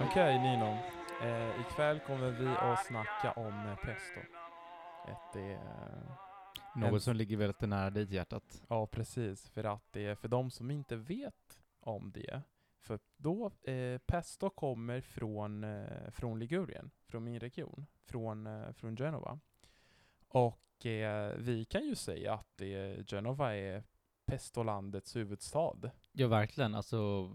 Okej, Nino. Ikväll kommer vi att snacka om pesto. Något som ligger väldigt nära ditt hjärtat. Ja, precis. För att det är för de som inte vet om det. För då, pesto kommer från Ligurien, från min region, från Genova. Och vi kan ju säga att Genova är pestolandets huvudstad. Ja, verkligen. Alltså,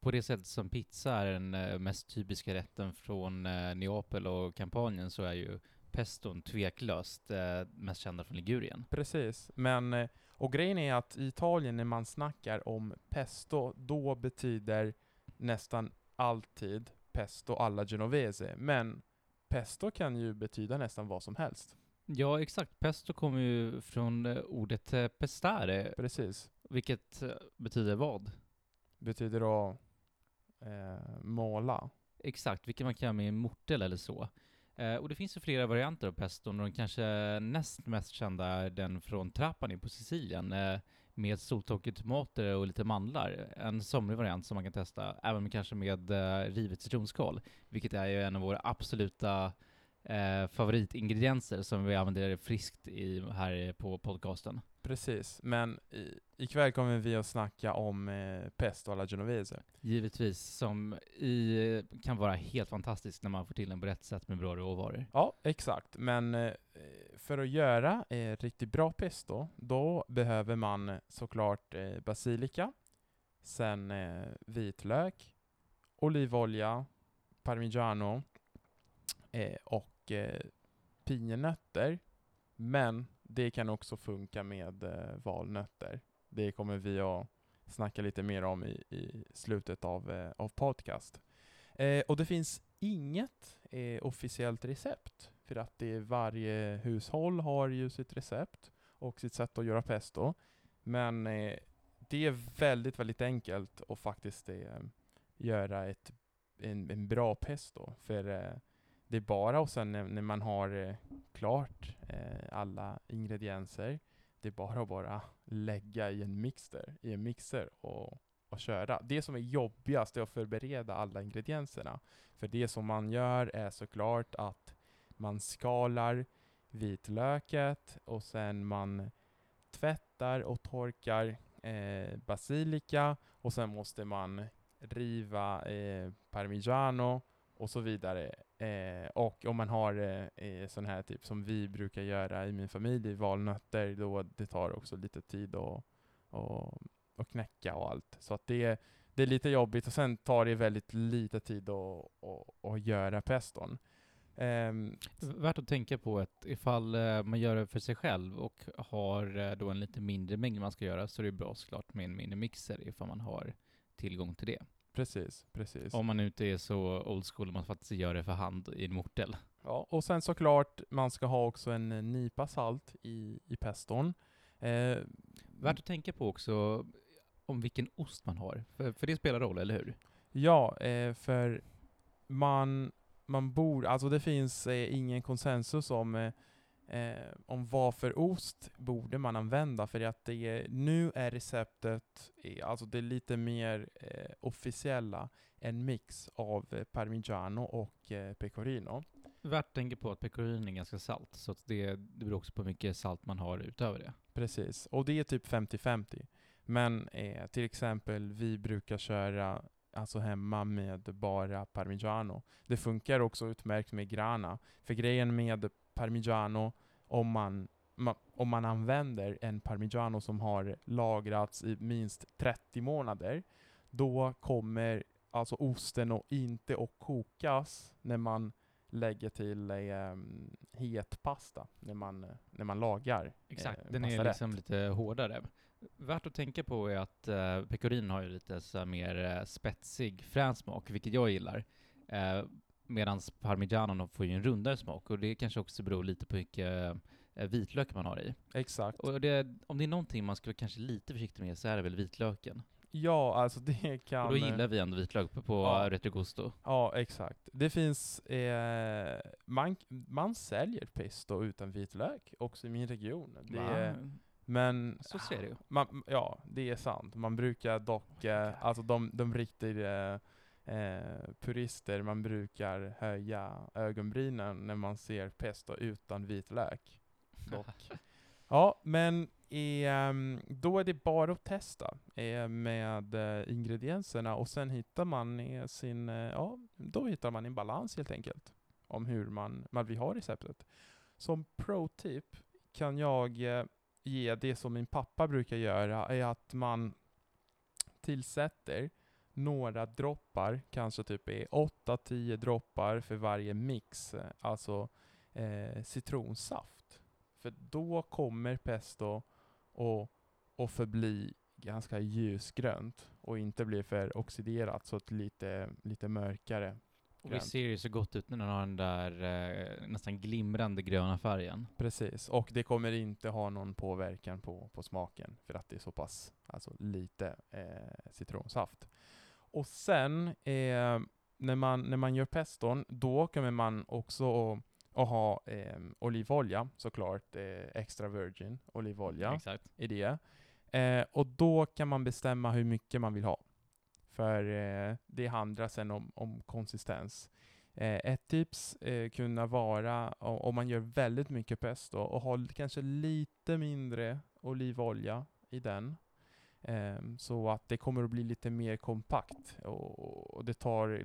på det sättet som pizza är den mest typiska rätten från Neapel och Campanien, så är ju peston tveklöst mest kända från Ligurien. Precis, men och grejen är att i Italien när man snackar om pesto, då betyder nästan alltid pesto alla Genovese, men pesto kan ju betyda nästan vad som helst. Ja, exakt. Pesto kommer ju från ordet pestare. Precis. Vilket betyder vad? Betyder då mala. Exakt, vilket man kan göra med en mortel eller så. Och det finns ju flera varianter av peston, och den kanske näst mest kända är den från Trapani på Sizilien med soltorkade tomater och lite mandlar. En somrig variant som man kan testa, även kanske med rivet citronskal, vilket är ju en av våra absoluta favoritingredienser som vi använder friskt här på podcasten. Precis, men ikväll kommer vi att snacka om pesto alla Genovese. Givetvis, som kan vara helt fantastiskt när man får till den på rätt sätt med bra råvaror. Ja, exakt. Men för att göra riktigt bra pesto, då behöver man såklart basilika, sen vitlök, olivolja, parmigiano och pinjenötter. Men det kan också funka med valnötter. Det kommer vi att snacka lite mer om i slutet av podcast. Och det finns inget officiellt recept. För att varje hushåll har ju sitt recept och sitt sätt att göra pesto. Men det är väldigt, väldigt enkelt att faktiskt göra en bra pesto. För det är bara, och sen när man har klart alla ingredienser, det är bara att bara lägga i en mixer och köra. Det som är jobbigast är att förbereda alla ingredienserna. För det som man gör är såklart att man skalar vitlöket, och sen man tvättar och torkar basilika, och sen måste man riva parmigiano och så vidare. Och om man har sån här typ som vi brukar göra i min familj, valnötter, då det tar också lite tid att knäcka och allt. Så att det är lite jobbigt, och sen tar det väldigt lite tid att göra peston. Värt att tänka på att ifall man gör det för sig själv och har då en lite mindre mängd man ska göra, så är det bra såklart med en mindre mixer ifall man har tillgång till det. Precis. Om man inte är så old school och man faktiskt gör det för hand i en mortel. Ja, och sen såklart man ska ha också en nypa salt i peston. Värt att tänka på också om vilken ost man har. För det spelar roll, eller hur? Ja, för man bor... Alltså det finns ingen konsensus om vad för ost borde man använda, för att nu är receptet, alltså det är lite mer officiella, en mix av parmigiano och pecorino. Värt tänker på att pecorino är ganska salt, så att det beror också på hur mycket salt man har utöver det. Precis, och det är typ 50-50. Men till exempel vi brukar köra alltså hemma med bara parmigiano. Det funkar också utmärkt med grana, för grejen med parmigiano, om man använder en parmigiano som har lagrats i minst 30 månader, då kommer alltså osten och inte att kokas när man lägger till het pasta när man lagar. Exakt, den är liksom lite hårdare. Värt att tänka på är att pecorino har ju lite så mer spetsig fränsmak, vilket jag gillar. Medan parmigianon får ju en rundare smak, och det kanske också beror lite på vilka vitlök man har i. Exakt. Och om det är någonting man skulle kanske lite försiktig med, så är det väl vitlöken. Ja, alltså det kan... Och då gillar vi ändå vitlök på Rettigosto. Ja, exakt. Det finns... man säljer pesto utan vitlök också i min region. Men så ser det ju. Ja, det är sant. Man brukar dock... Alltså de riktigt... purister, man brukar höja ögonbrynen när man ser pesto utan vitlök. Dock. Ja, men då är det bara att testa med ingredienserna, och sen hittar man sin, ja, då hittar man en balans helt enkelt om hur man vill ha receptet. Som pro-tip kan jag ge det som min pappa brukar göra, är att man tillsätter några droppar, kanske typ 8-10 droppar för varje mix, alltså citronsaft. För då kommer pesto och förbli ganska ljusgrönt och inte bli för oxiderat, så att lite mörkare. Och vi ser ju så gott ut när den har den där nästan glimrande gröna färgen. Precis, och det kommer inte ha någon påverkan på smaken för att det är så pass, alltså lite citronsaft. Och sen när man gör peston, då kommer man också att ha olivolja, såklart extra virgin olivolja. Exakt. I det. Och då kan man bestämma hur mycket man vill ha. För det handlar sen om konsistens. Ett tips kunna vara, om man gör väldigt mycket pesto, och ha kanske lite mindre olivolja i den. Så att det kommer att bli lite mer kompakt. Och det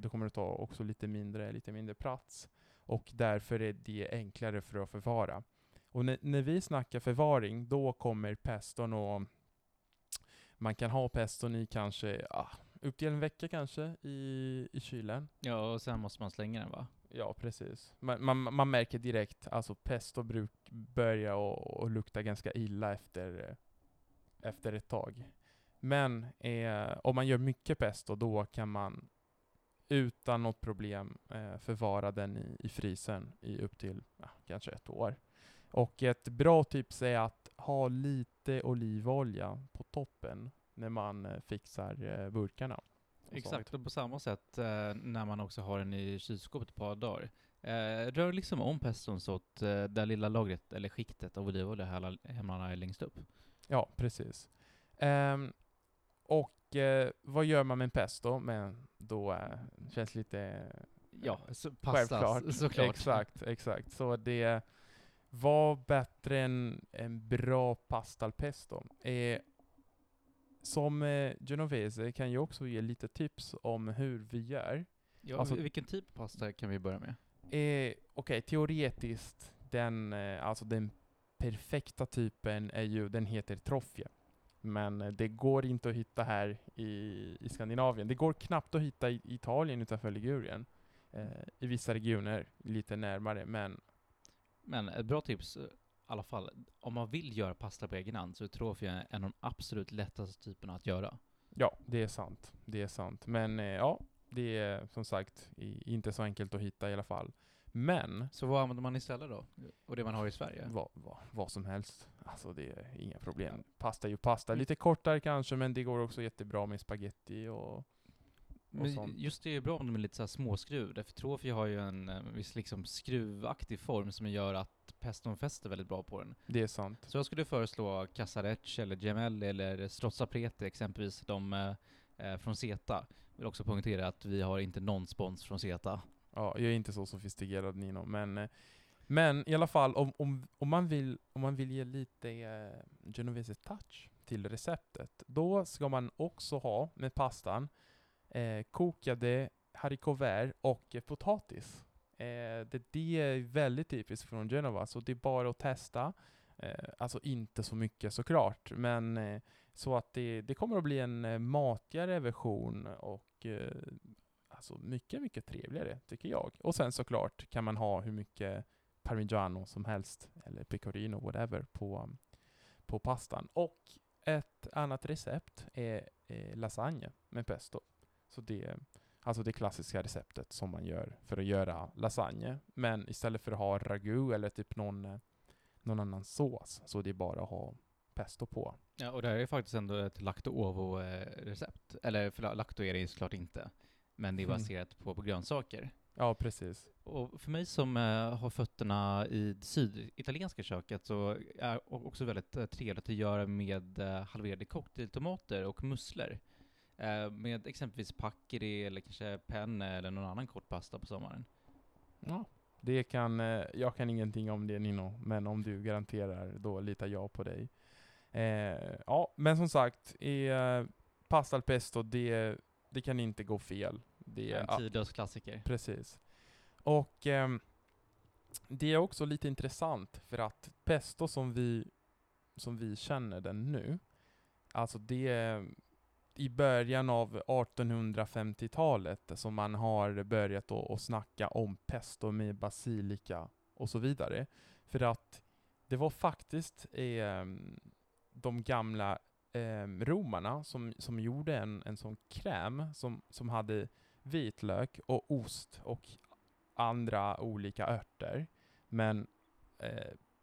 kommer att ta också lite mindre plats. Och därför är det enklare för att förvara. Och när vi snackar förvaring, då kommer peston, och man kan ha peston i kanske... upp till en vecka kanske i kylen. Ja, och sen måste man slänga den, va? Ja, precis. Man märker direkt, alltså pesto börjar och lukta ganska illa efter ett tag. Men om man gör mycket pesto, då kan man utan något problem förvara den i frysen i upp till kanske ett år. Och ett bra tips är att ha lite olivolja på toppen när man fixar burkarna. Exakt, och på samma sätt när man också har den i kylskåpet ett par dagar. Rör liksom om peston så att det lilla lagret eller skiktet av olivolja hämlarna är längst upp. Ja, precis. Vad gör man med en pesto? Men då känns lite... Ja, passas såklart. Exakt. Så det var bättre än en bra pasta al pesto. Som Genovese kan jag också ge lite tips om hur vi gör. Ja, alltså, vilken typ av pasta kan vi börja med? Okej, teoretiskt den perfekta typen är ju, den heter Trofie. Men det går inte att hitta här i Skandinavien. Det går knappt att hitta i Italien utanför Ligurien. I vissa regioner lite närmare, men ett bra tips... I alla fall, om man vill göra pasta på egen hand, så är Trofie en av de absolut lättaste typerna att göra. Ja, det är sant. Men det är som sagt inte så enkelt att hitta i alla fall. Men... Så vad använder man istället då? Och det man har i Sverige? Vad som helst. Alltså det är inga problem. Pasta är ju pasta. Lite kortare kanske, men det går också jättebra med spaghetti och... Men just det är bra om de är lite så här småskruv. Därför Trofie har ju en viss liksom skruvaktig form som gör att peston fäster väldigt bra på den. Det är sant. Så jag skulle föreslå Casarecce eller Gemelli eller Strozzapreti exempelvis, de från Zeta. Jag vill också poängtera att vi har inte någon spons från Zeta. Ja, jag är inte så sofistikerad, Nino. Men i alla fall, om man vill ge lite Genovese touch till receptet, då ska man också ha med pastan kokade haricots verts och potatis. Det är väldigt typiskt från Genova, så det är bara att testa. Alltså inte så mycket såklart, men så att det kommer att bli en matigare version och alltså mycket, mycket trevligare tycker jag. Och sen såklart kan man ha hur mycket Parmigiano som helst eller Pecorino, whatever, på pastan. Och ett annat recept är lasagne med pesto. Så det klassiska receptet som man gör för att göra lasagne. Men istället för att ha ragu eller typ någon annan sås, så det är bara att ha pesto på. Ja, och det här är faktiskt ändå ett lacto-ovo-recept. Eller för lacto är det såklart inte. Men det är baserat på grönsaker. Ja, precis. Och för mig som har fötterna i syditalienska köket, så är också väldigt trevligt att göra med halverade cocktailtomater och musslor. med exempelvis packeri eller kanske penne eller någon annan kort pasta på sommaren. Ja, det kan, jag kan ingenting om det Nino, men om du garanterar då litar jag på dig. Ja, men som sagt pasta al pesto, det kan inte gå fel. Det är en tidlös klassiker. Precis. Och det är också lite intressant för att pesto som vi känner den nu, alltså det är i början av 1850-talet som man har börjat att snacka om pesto med basilika och så vidare. För att det var faktiskt de gamla romarna som gjorde en sån kräm som hade vitlök och ost och andra olika örter. Men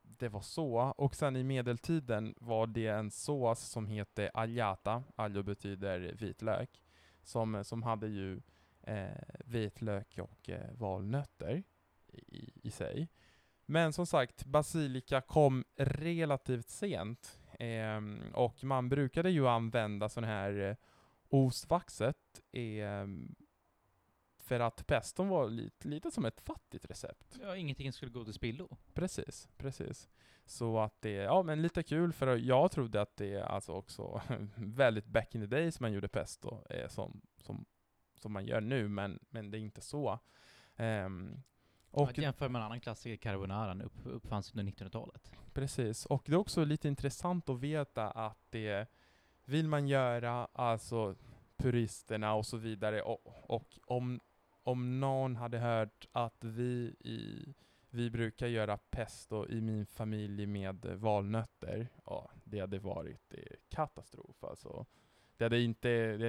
det var så. Och sen i medeltiden var det en sås som hette aljata. Aljo betyder vitlök. Som hade ju vitlök och valnötter i sig. Men som sagt, basilika kom relativt sent. Och man brukade ju använda sån här ostvaxet för att peston var lite som ett fattigt recept. Ja, ingenting skulle gå till spillo. Precis, precis. Så att det, ja men lite kul, för jag trodde att det alltså också väldigt back in the days man gjorde pesto som man gör nu, men det är inte så. Och att jämföra med en annan klassiker, carbonaran, uppfanns under 1900-talet. Precis, och det är också lite intressant att veta att det vill man göra, alltså puristerna och så vidare, och om någon hade hört att vi brukar göra pesto i min familj med valnötter, ja, det hade varit katastrof alltså. Det hade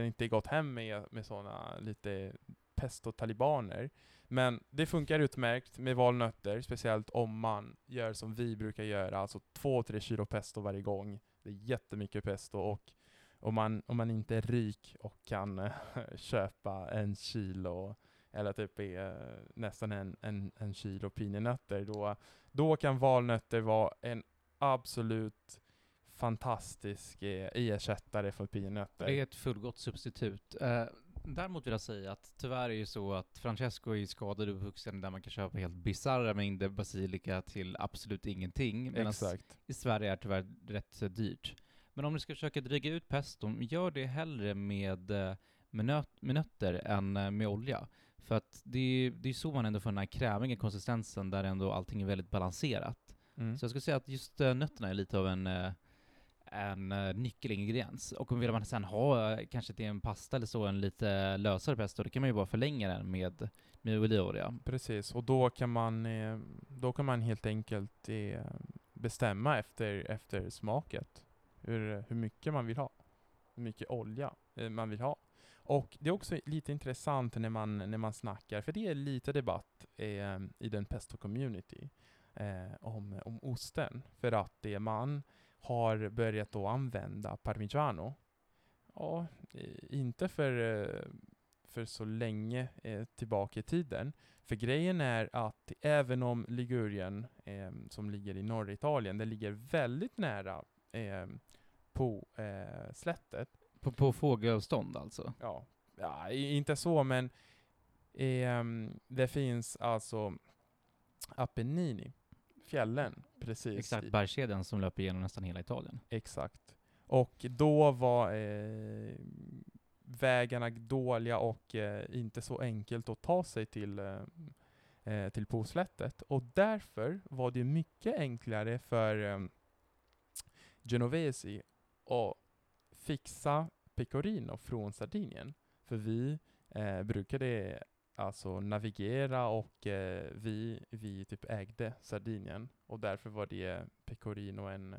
inte gått hem med sådana lite pesto-talibaner. Men det funkar utmärkt med valnötter, speciellt om man gör som vi brukar göra, alltså 2-3 kilo pesto varje gång. Det är jättemycket pesto, och om man inte är rik och kan köpa en kilo eller typ nästan en kilo pinjenötter, då kan valnötter vara en absolut fantastisk ersättare för pinjenötter. Det är ett fullgott substitut. Däremot vill jag säga att tyvärr är ju så att Francesco är skadad och vuxen där man kan köpa helt bizarra mängder basilika till absolut ingenting. Medan i Sverige är det tyvärr rätt dyrt. Men om ni ska försöka dryga ut pesto, gör det hellre med nötter än med olja. För att det är så man ändå får den här krämiga konsistensen där ändå allting är väldigt balanserat. Mm. Så jag skulle säga att just nötterna är lite av en nyckelingrediens. Och om vill man sedan ha kanske till en pasta eller så en lite lösare pesto, då kan man ju bara förlänga den med olivolja. Precis, och då kan man helt enkelt bestämma efter smaket. Hur mycket man vill ha. Hur mycket olja man vill ha. Och det är också lite intressant när man snackar. För det är lite debatt i den pesto-community om osten. För att man har börjat då använda Parmigiano. Ja, inte för så länge tillbaka i tiden. För grejen är att även om Ligurien som ligger i norra Italien, det ligger väldigt nära på slättet. På fågelavstånd alltså? Ja, inte så, men det finns alltså Apennini, fjällen, precis. Exakt, bergskedjan som löper igenom nästan hela Italien. Exakt. Och då var vägarna dåliga och inte så enkelt att ta sig till på slättet. Och därför var det mycket enklare för Genovese och fixa pecorino från Sardinien. För vi brukade alltså navigera och vi typ ägde Sardinien. Och därför var det pecorino en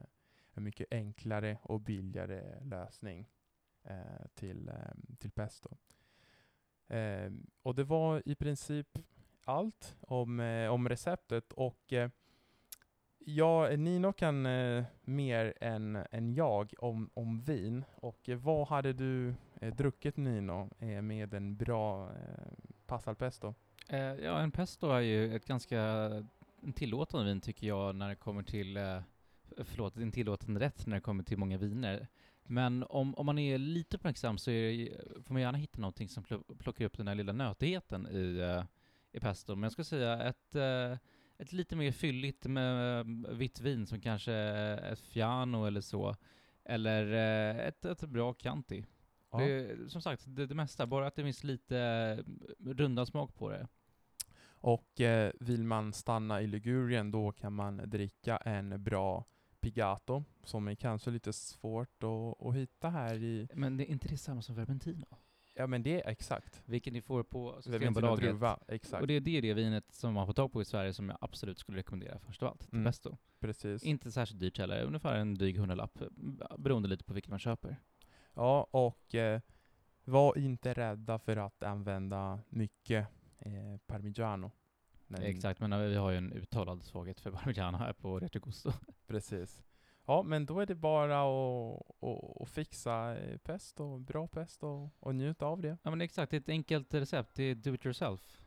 mycket enklare och billigare lösning till pesto. Och det var i princip allt om receptet, och ja, Nino kan mer än jag om vin. Och vad hade du druckit, Nino, med en bra pasta al pesto? Ja, en pesto är ju ett ganska tillåtande vin tycker jag när det kommer till en tillåtande rätt när det kommer till många viner. Men om man är lite uppmärksam så får man gärna hitta någonting som plockar upp den här lilla nötigheten i pesto. Men jag skulle säga ett lite mer fylligt med vitt vin som kanske ett Fiano eller så. Eller ett bra Chianti. Ja. Det, som sagt, det mesta. Bara att det finns lite runda smak på det. Och vill man stanna i Ligurien då kan man dricka en bra Pigato, som är kanske lite svårt att hitta här i... Men det är inte det samma som Vermentino? Ja, men det är exakt. Vilken ni får på Systembolaget. Druva, exakt. Och det är det vinet som man får tag på i Sverige som jag absolut skulle rekommendera först av allt. Mm. Pesto. Precis. Inte särskilt dyrt heller. Ungefär en dryg 100-lapp. Beroende lite på vilken man köper. Ja, och var inte rädda för att använda mycket Parmigiano. Men... Exakt, men vi har ju en uttalad svaghet för Parmigiano här på Rettigosto. Precis. Ja, men då är det bara att fixa pesto, bra pesto och njuta av det. Ja, men exakt. Det är ett enkelt recept. Det är do it yourself.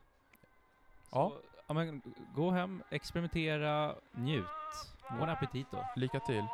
Ja. Så, ja men, gå hem, experimentera, njut. Buon appetito. Lycka till.